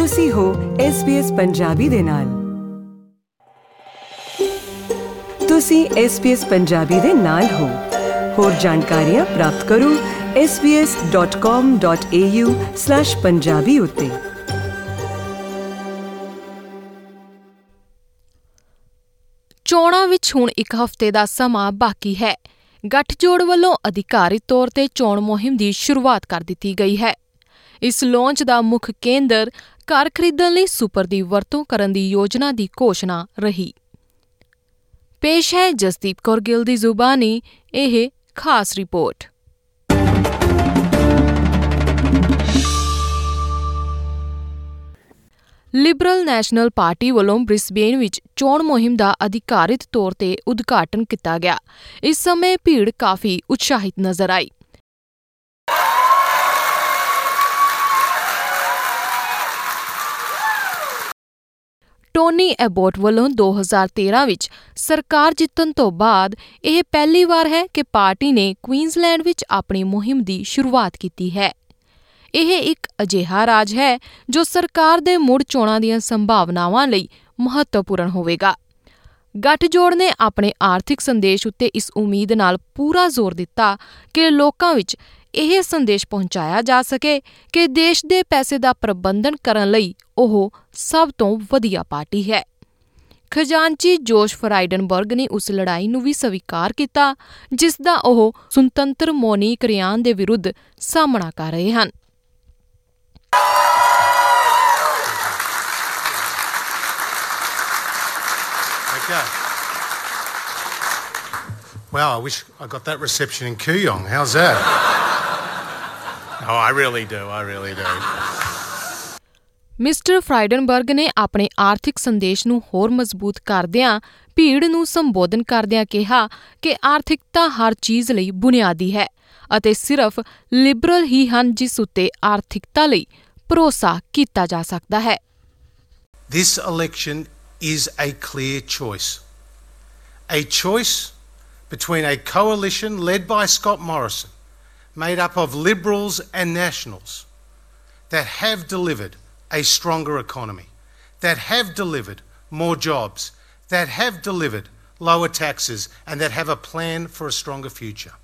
ਤੁਸੀਂ ਹੋ SBS ਪੰਜਾਬੀ ਦੇ ਨਾਲ। ਤੁਸੀਂ SBS ਪੰਜਾਬੀ ਦੇ ਨਾਲ ਹੋ। ਹੋਰ ਜਾਣਕਾਰੀਆਂ ਪ੍ਰਾਪਤ ਕਰੋ sbs.com.au/punjabi ਉੱਤੇ। ਚੋਣਾਂ ਵਿੱਚ ਹੁਣ ਇੱਕ ਹਫ਼ਤੇ ਦਾ ਸਮਾਂ ਬਾਕੀ ਹੈ। ਗੱਠਜੋੜ ਵੱਲੋਂ ਅਧਿਕਾਰਿਤ ਤੌਰ ਤੇ ਚੋਣ ਮੁਹਿੰਮ ਦੀ ਸ਼ੁਰੂਆਤ ਕਰ ਦਿੱਤੀ ਗਈ ਹੈ। ਇਸ ਲੌਂਚ ਦਾ ਮੁੱਖ ਕੇਂਦਰ ਘਰ ਖਰੀਦਣ ਲਈ ਸੁਪਰ ਦੀ ਵਰਤੋਂ ਕਰਨ ਦੀ ਯੋਜਨਾ ਦੀ ਘੋਸ਼ਣਾ ਰਹੀ। ਪੇਸ਼ ਹੈ ਜਸਦੀਪ ਕੌਰ ਗਿੱਲ ਦੀ ਜ਼ੁਬਾਨੀ ਇਹ ਖਾਸ ਰਿਪੋਰਟ। ਲਿਬਰਲ ਨੈਸ਼ਨਲ ਪਾਰਟੀ ਵੱਲੋਂ ਬ੍ਰਿਸਬੇਨ ਵਿੱਚ ਚੋਣ ਮੁਹਿੰਮ ਦਾ ਅਧਿਕਾਰਿਤ ਤੌਰ ਤੇ ਉਦਘਾਟਨ ਕੀਤਾ ਗਿਆ। ਇਸ ਸਮੇਂ ਭੀੜ ਕਾਫ਼ੀ ਉਤਸ਼ਾਹਿਤ ਨਜ਼ਰ ਆਈ। ਟੋਨੀ ਐਬੋਟ ਵੱਲੋਂ 2013 ਵਿੱਚ ਸਰਕਾਰ ਜਿੱਤਣ ਤੋਂ ਬਾਅਦ ਇਹ ਪਹਿਲੀ ਵਾਰ ਹੈ ਕਿ ਪਾਰਟੀ ਨੇ ਕੁਈਨਜ਼ਲੈਂਡ ਵਿੱਚ ਆਪਣੀ ਮੁਹਿੰਮ ਦੀ ਸ਼ੁਰੂਆਤ ਕੀਤੀ ਹੈ। ਇਹ ਇੱਕ ਅਜਿਹਾ ਰਾਜ ਹੈ ਜੋ ਸਰਕਾਰ ਦੇ ਮੁੜ ਚੋਣਾਂ ਦੀਆਂ ਸੰਭਾਵਨਾਵਾਂ ਲਈ ਮਹੱਤਵਪੂਰਨ ਹੋਵੇਗਾ। ਗੱਠਜੋੜ ਨੇ ਆਪਣੇ ਆਰਥਿਕ ਸੰਦੇਸ਼ ਉੱਤੇ ਇਸ ਉਮੀਦ ਨਾਲ ਪੂਰਾ ਜ਼ੋਰ ਦਿੱਤਾ ਕਿ ਲੋਕਾਂ ਵਿੱਚ ਇਹ ਸੰਦੇਸ਼ ਪਹੁੰਚਾਇਆ ਜਾ ਸਕੇ ਕਿ ਦੇਸ਼ ਦੇ ਪੈਸੇ ਦਾ ਪ੍ਰਬੰਧਨ ਕਰਨ ਲਈ ਉਹ ਸਭ ਤੋਂ ਵਧੀਆ ਪਾਰਟੀ ਹੈ। ਖਜ਼ਾਨਚੀ ਜੋਸ਼ ਫਰਾਈਡਨਬਰਗ ਨੇ ਉਸ ਲੜਾਈ ਨੂੰ ਵੀ ਸਵੀਕਾਰ ਕੀਤਾ ਜਿਸ ਦਾ ਉਹ ਸੁਤੰਤਰ ਮੋਨੀਕ ਰਿਆਨ ਦੇ ਵਿਰੁੱਧ ਸਾਹਮਣਾ ਕਰ ਰਹੇ ਹਨ। Wow, I wish I got that reception in Kooyong. How's that? Oh, I really do. Mister Frydenberg ਨੇ ਆਪਣੇ ਆਰਥਿਕ ਸੰਦੇਸ਼ ਨੂੰ ਹੋਰ ਮਜ਼ਬੂਤ ਕਰਦਿਆਂ ਭੀੜ ਨੂੰ ਸੰਬੋਧਨ ਕਰਦਿਆਂ ਕਿਹਾ ਕਿ ਆਰਥਿਕਤਾ ਹਰ ਚੀਜ਼ ਲਈ ਬੁਨਿਆਦੀ ਹੈ ਅਤੇ ਸਿਰਫ ਲਿਬਰਲ ਹੀ ਹਨ ਜਿਸ ਉੱਤੇ ਆਰਥਿਕਤਾ ਲਈ ਭਰੋਸਾ ਕੀਤਾ ਜਾ ਸਕਦਾ ਹੈ। This election is a clear choice. A choice between a coalition led by Scott Morrison, made up of Liberals and Nationals, that have delivered a stronger economy, that have delivered more jobs, that have delivered lower taxes, and that have a plan for a stronger future.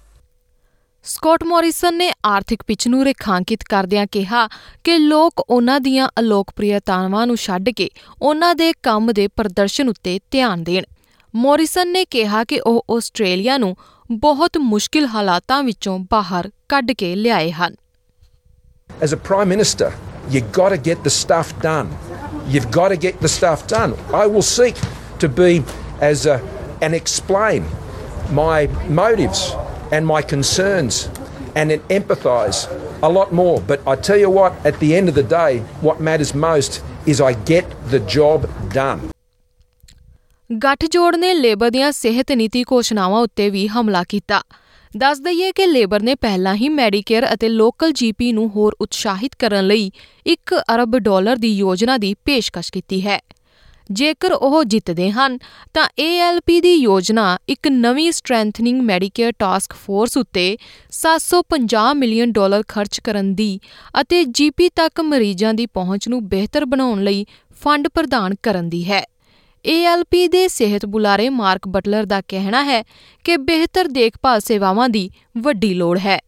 Scott Morrison ਨੇ ਆਰਥਿਕ pitch ਨੂੰ ਰੇਖਾਂਕਿਤ ਕਰਦਿਆਂ ਕਿਹਾ ਕਿ ਲੋਕ ਉਨ੍ਹਾਂ ਦੀਆਂ ਅਲੋਕਪ੍ਰਿਯਤਾਵਾਂ ਨੂੰ ਛੱਡ ਕੇ ਉਨ੍ਹਾਂ ਦੇ ਕੰਮ ਦੇ ਪ੍ਰਦਰਸ਼ਨ ਉੱਤੇ ਧਿਆਨ ਦੇਣ। ਮੋਰਿਸਨ ਨੇ ਕਿਹਾ ਕਿ ਉਹ ਆਸਟ੍ਰੇਲੀਆ ਨੂੰ ਬਹੁਤ ਮੁਸ਼ਕਿਲ ਹਾਲਾਤਾਂ ਵਿੱਚੋਂ ਬਾਹਰ ਕੱਢ ਕੇ ਲਿਆਏ ਹਨ। As a prime minister, you've got to get the stuff done. You've got to get the stuff done. I will seek to be and explain my motives and my concerns and empathize a lot more. But I tell you what, at the end of the day, what matters most is I get the job done. ਗੱਠਜੋੜ ਨੇ labour ਦੀਆਂ ਸਿਹਤ ਨੀਤੀ ਘੋਸ਼ਣਾਵਾਂ ਉੱਤੇ ਵੀ ਹਮਲਾ ਕੀਤਾ। ਦੱਸ ਦਈਏ ਕਿ ਲੇਬਰ ਨੇ ਪਹਿਲਾਂ ਹੀ ਮੈਡੀਕੇਅਰ ਅਤੇ ਲੋਕਲ ਜੀਪੀ ਨੂੰ ਹੋਰ ਉਤਸ਼ਾਹਿਤ ਕਰਨ ਲਈ $1 ਅਰਬ ਦੀ ਯੋਜਨਾ ਦੀ ਪੇਸ਼ਕਸ਼ ਕੀਤੀ ਹੈ। ਜੇਕਰ ਉਹ ਜਿੱਤਦੇ ਹਨ ਤਾਂ ALP ਦੀ ਯੋਜਨਾ ਇੱਕ ਨਵੀਂ ਸਟਰੈਂਥਨਿੰਗ ਮੈਡੀਕੇਅਰ ਟਾਸਕ ਫੋਰਸ ਉੱਤੇ $750 ਮਿਲੀਅਨ ਖਰਚ ਕਰਨ ਦੀ ਅਤੇ GP ਤੱਕ ਮਰੀਜ਼ਾਂ ਦੀ ਪਹੁੰਚ ਨੂੰ ਬਿਹਤਰ ਬਣਾਉਣ ਲਈ ਫੰਡ ਪ੍ਰਦਾਨ ਕਰਨ ਦੀ ਹੈ। ALP ਦੇ ਸਿਹਤ ਬੁਲਾਰੇ ਮਾਰਕ ਬਟਲਰ ਦਾ ਕਹਿਣਾ ਹੈ ਕਿ ਬਿਹਤਰ ਦੇਖਭਾਲ ਸੇਵਾਵਾਂ ਦੀ ਵੱਡੀ ਲੋੜ ਹੈ।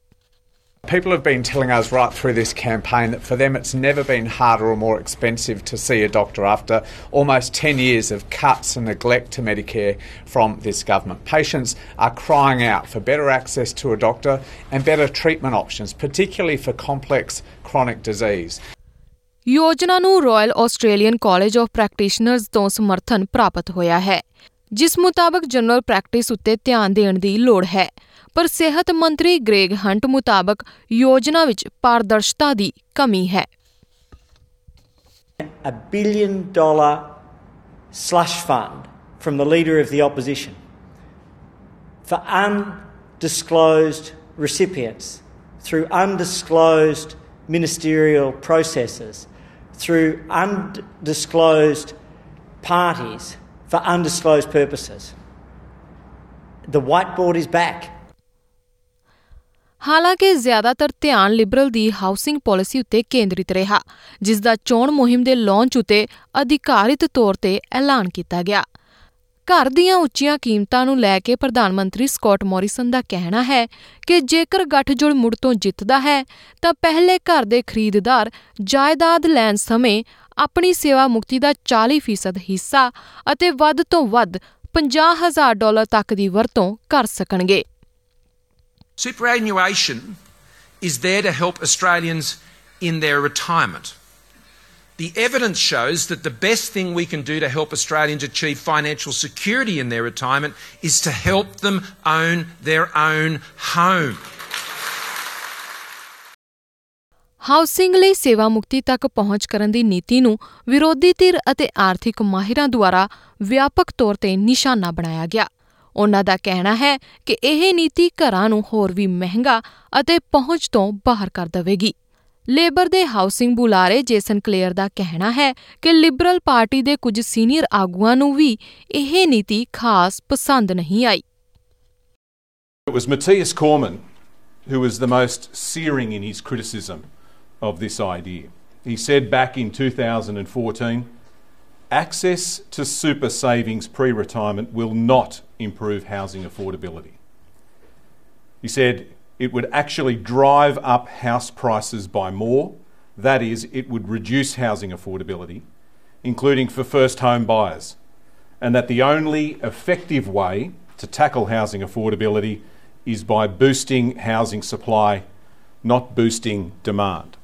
People have been telling us right through this campaign that for them it's never been harder or more expensive to see a doctor after almost 10 years of cuts and neglect to Medicare from this government. Patients are crying out for better access to a doctor and better treatment options, particularly for complex chronic disease. ਯੋਜਨਾ ਨੂੰ Royal Australian College of Practitioners ਤੋਂ ਸਮਰਥਨ ਪ੍ਰਾਪਤ ਹੋਇਆ ਹੈ ਜਿਸ ਮੁਤਾਬਕ general practice ਉੱਤੇ ਧਿਆਨ ਦੇਣ ਦੀ ਲੋੜ ਹੈ, ਪਰ ਸਿਹਤ ਮੰਤਰੀ ਗ੍ਰੇਗ ਹੰਟ ਮੁਤਾਬਕ ਯੋਜਨਾ ਵਿੱਚ ਪਾਰਦਰਸ਼ਤਾ ਦੀ ਕਮੀ ਹੈ। A $1 billion slush fund from the leader of the opposition for undisclosed recipients through undisclosed ministerial processes, through undisclosed parties for undisclosed purposes. The whiteboard is back. ਹਾਲਾਂਕਿ ਜ਼ਿਆਦਾਤਰ ਧਿਆਨ ਲਿਬਰਲ ਦੀ ਹਾਊਸਿੰਗ ਪਾਲਿਸੀ ਉੱਤੇ ਕੇਂਦਰਿਤ ਰਿਹਾ, ਜਿਸ ਦਾ ਚੋਣ ਮੁਹਿੰਮ ਦੇ ਲਾਂਚ ਉੱਤੇ ਅਧਿਕਾਰਿਤ ਤੌਰ ਤੇ ਐਲਾਨ ਕੀਤਾ ਗਿਆ। ਘਰ ਦੀਆਂ ਉੱਚੀਆਂ ਕੀਮਤਾਂ ਨੂੰ ਲੈ ਕੇ ਪ੍ਰਧਾਨ ਮੰਤਰੀ ਸਕਾਟ ਮੌਰਿਸਨ ਦਾ ਕਹਿਣਾ ਹੈ ਕਿ ਜੇਕਰ ਗੱਠਜੋੜ ਮੁੜ ਤੋਂ ਜਿੱਤਦਾ ਹੈ ਤਾਂ ਪਹਿਲੇ ਘਰ ਦੇ ਖਰੀਦਦਾਰ ਜਾਇਦਾਦ ਲੈਣ ਸਮੇਂ ਆਪਣੀ ਸੇਵਾ ਮੁਕਤੀ ਦਾ 40% ਹਿੱਸਾ ਅਤੇ ਵੱਧ ਤੋਂ ਵੱਧ $50,000 ਤੱਕ ਦੀ ਵਰਤੋਂ ਕਰ ਸਕਣਗੇ। Superannuation is there to help Australians in their retirement. The evidence shows that the best thing we can do to help Australians achieve financial security in their retirement is to help them own their own home. Housing ਲਈ ਸੇਵਾ ਮੁਕਤੀ ਤੱਕ ਪਹੁੰਚ ਕਰਨ ਦੀ ਨੀਤੀ ਨੂੰ ਵਿਰੋਧੀ ਧਿਰ ਅਤੇ ਆਰਥਿਕ ਮਾਹਿਰਾਂ ਦੁਆਰਾ ਵਿਆਪਕ ਤੌਰ ਤੇ ਨਿਸ਼ਾਨਾ ਬਣਾਇਆ ਗਿਆ। ਉਨ੍ਹਾਂ ਦਾ ਕਹਿਣਾ ਹੈ ਕਿ ਇਹ ਨੀਤੀ ਘਰਾਂ ਨੂੰ ਹੋਰ ਵੀ ਮਹਿੰਗਾ ਅਤੇ ਪਹੁੰਚ ਤੋਂ ਬਾਹਰ ਕਰ ਦੇਵੇਗੀ। ਲੇਬਰ ਦੇ ਹਾਊਸਿੰਗ ਬੁਲਾਰੇ ਜੇਸਨ ਕਲੇਅਰ ਦਾ ਕਹਿਣਾ ਹੈ ਕਿ ਲਿਬਰਲ ਪਾਰਟੀ ਦੇ ਕੁਝ ਸੀਨੀਅਰ ਆਗੂਆਂ ਨੂੰ ਵੀ ਇਹ ਨੀਤੀ ਖਾਸ ਪਸੰਦ ਨਹੀਂ ਆਈ। It was Matthias Cormann who was the most searing in his criticism of this idea. He said back in 2014, access to super savings pre-retirement will not improve housing affordability. He said it would actually drive up house prices by more. That is, it would reduce housing affordability, including for first home buyers, and that the only effective way to tackle housing affordability is by boosting housing supply, not boosting demand.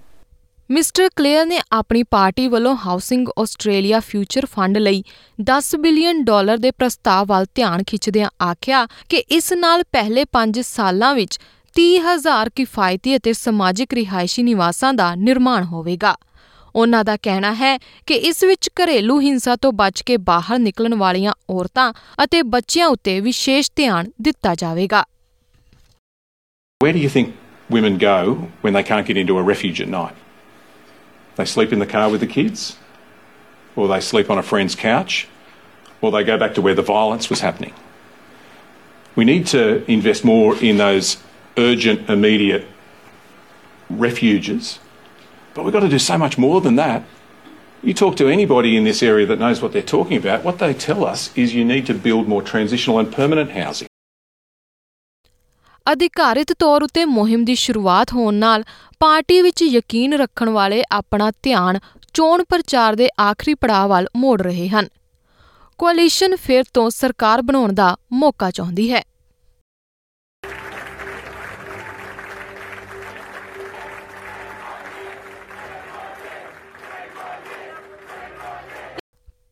Mister Clare ਨੇ ਆਪਣੀ party ਵੱਲੋਂ housing Australia future fund ਲਈ $10 billion ਦੇ ਪ੍ਰਸਤਾਵ ਵੱਲ ਧਿਆਨ ਖਿੱਚਦਿਆਂ ਆਖਿਆ ਕਿ ਇਸ ਨਾਲ ਪਹਿਲੇ 5 ਸਾਲਾਂ ਵਿੱਚ 30,000 ਕਿਫਾਇਤੀ ਅਤੇ ਸਮਾਜਿਕ ਰਿਹਾਇਸ਼ੀ ਨਿਵਾਸਾਂ ਦਾ ਨਿਰਮਾਣ ਹੋਵੇਗਾ। ਉਨ੍ਹਾਂ ਦਾ ਕਹਿਣਾ ਹੈ ਕਿ ਇਸ ਵਿੱਚ ਘਰੇਲੂ ਹਿੰਸਾ ਤੋਂ ਬਚ ਕੇ ਬਾਹਰ ਨਿਕਲਣ ਵਾਲੀਆਂ ਔਰਤਾਂ ਅਤੇ ਬੱਚਿਆਂ ਉੱਤੇ ਵਿਸ਼ੇਸ਼ ਧਿਆਨ ਦਿੱਤਾ ਜਾਵੇਗਾ। Where do you think women go when they can't get into a refuge at night? They sleep in the car with the kids, or they sleep on a friend's couch, or they go back to where the violence was happening. We need to invest more in those urgent, immediate refuges, but we've got to do so much more than that. You talk to anybody in this area that knows what they're talking about, what they tell us is you need to build more transitional and permanent housing. ਅਧਿਕਾਰਿਤ ਤੌਰ ਉੱਤੇ ਮੁਹਿੰਮ ਦੀ ਸ਼ੁਰੂਆਤ ਹੋਣ ਨਾਲ party ਵਿੱਚ ਯਕੀਨ ਰੱਖਣ ਵਾਲੇ ਆਪਣਾ ਧਿਆਨ ਚੋਣ ਪ੍ਰਚਾਰ ਦੇ ਆਖਰੀ ਪੜਾਅ ਵੱਲ ਮੋੜ ਰਹੇ ਹਨ। ਕੋਲੀਸ਼ਨ ਫਿਰ ਤੋਂ ਸਰਕਾਰ ਬਣਾਉਣ ਦਾ ਮੌਕਾ ਚਾਹੁੰਦੀ ਹੈ।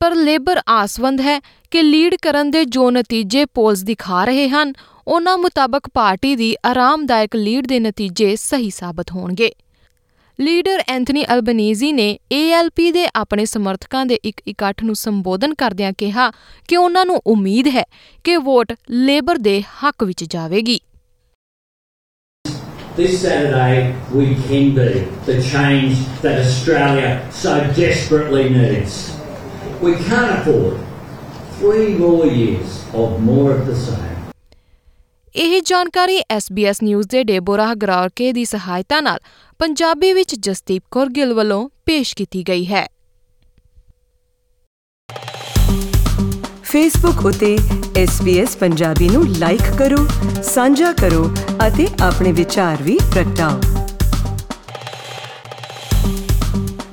ਪਰ ਲੇਬਰ ਆਸਵੰਦ ਹੈ ਕਿ ਲੀਡ ਕਰਨ ਦੇ ਜੋ ਨਤੀਜੇ ਪੋਲਸ ਦਿਖਾ ਰਹੇ ਹਨ, ਉਨ੍ਹਾਂ ਮੁਤਾਬਕ ਪਾਰਟੀ ਦੀ ਆਰਾਮਦਾਇਕ ਲੀਡ ਦੇ ਨਤੀਜੇ ਸਹੀ ਸਾਬਤ ਹੋਣਗੇ। ਲੀਡਰ ਐਂਥਨੀ ਅਲਬਨੀਜ਼ੀ ਨੇ ALP ਦੇ ਆਪਣੇ ਸਮਰਥਕਾਂ ਦੇ ਇੱਕ ਇਕੱਠ ਨੂੰ ਸੰਬੋਧਨ ਕਰਦਿਆਂ ਕਿਹਾ ਕਿ ਉਨ੍ਹਾਂ ਨੂੰ ਉਮੀਦ ਹੈ ਕਿ ਵੋਟ ਲੇਬਰ ਦੇ ਹੱਕ ਵਿੱਚ ਜਾਵੇਗੀ। This Saturday, we can be the change that Australia so desperately needs. We can't afford 3 more years of more of the same. ਇਹ ਜਾਣਕਾਰੀ SBS ਨਿਊਜ਼ ਦੇ ਡੇਬੋਰਾ ਗਰਾਰਕੇ ਦੀ ਸਹਾਇਤਾ ਨਾਲ ਪੰਜਾਬੀ ਵਿੱਚ ਜਸਦੀਪ ਕੌਰ ਗਿੱਲ ਵੱਲੋਂ ਪੇਸ਼ ਕੀਤੀ ਗਈ ਹੈ। ਫੇਸਬੁੱਕ ਉੱਤੇ SBS ਪੰਜਾਬੀ ਨੂੰ ਲਾਈਕ ਕਰੋ, ਸਾਂਝਾ ਕਰੋ ਅਤੇ ਆਪਣੇ ਵਿਚਾਰ ਵੀ ਪ੍ਰਗਟਾਓ।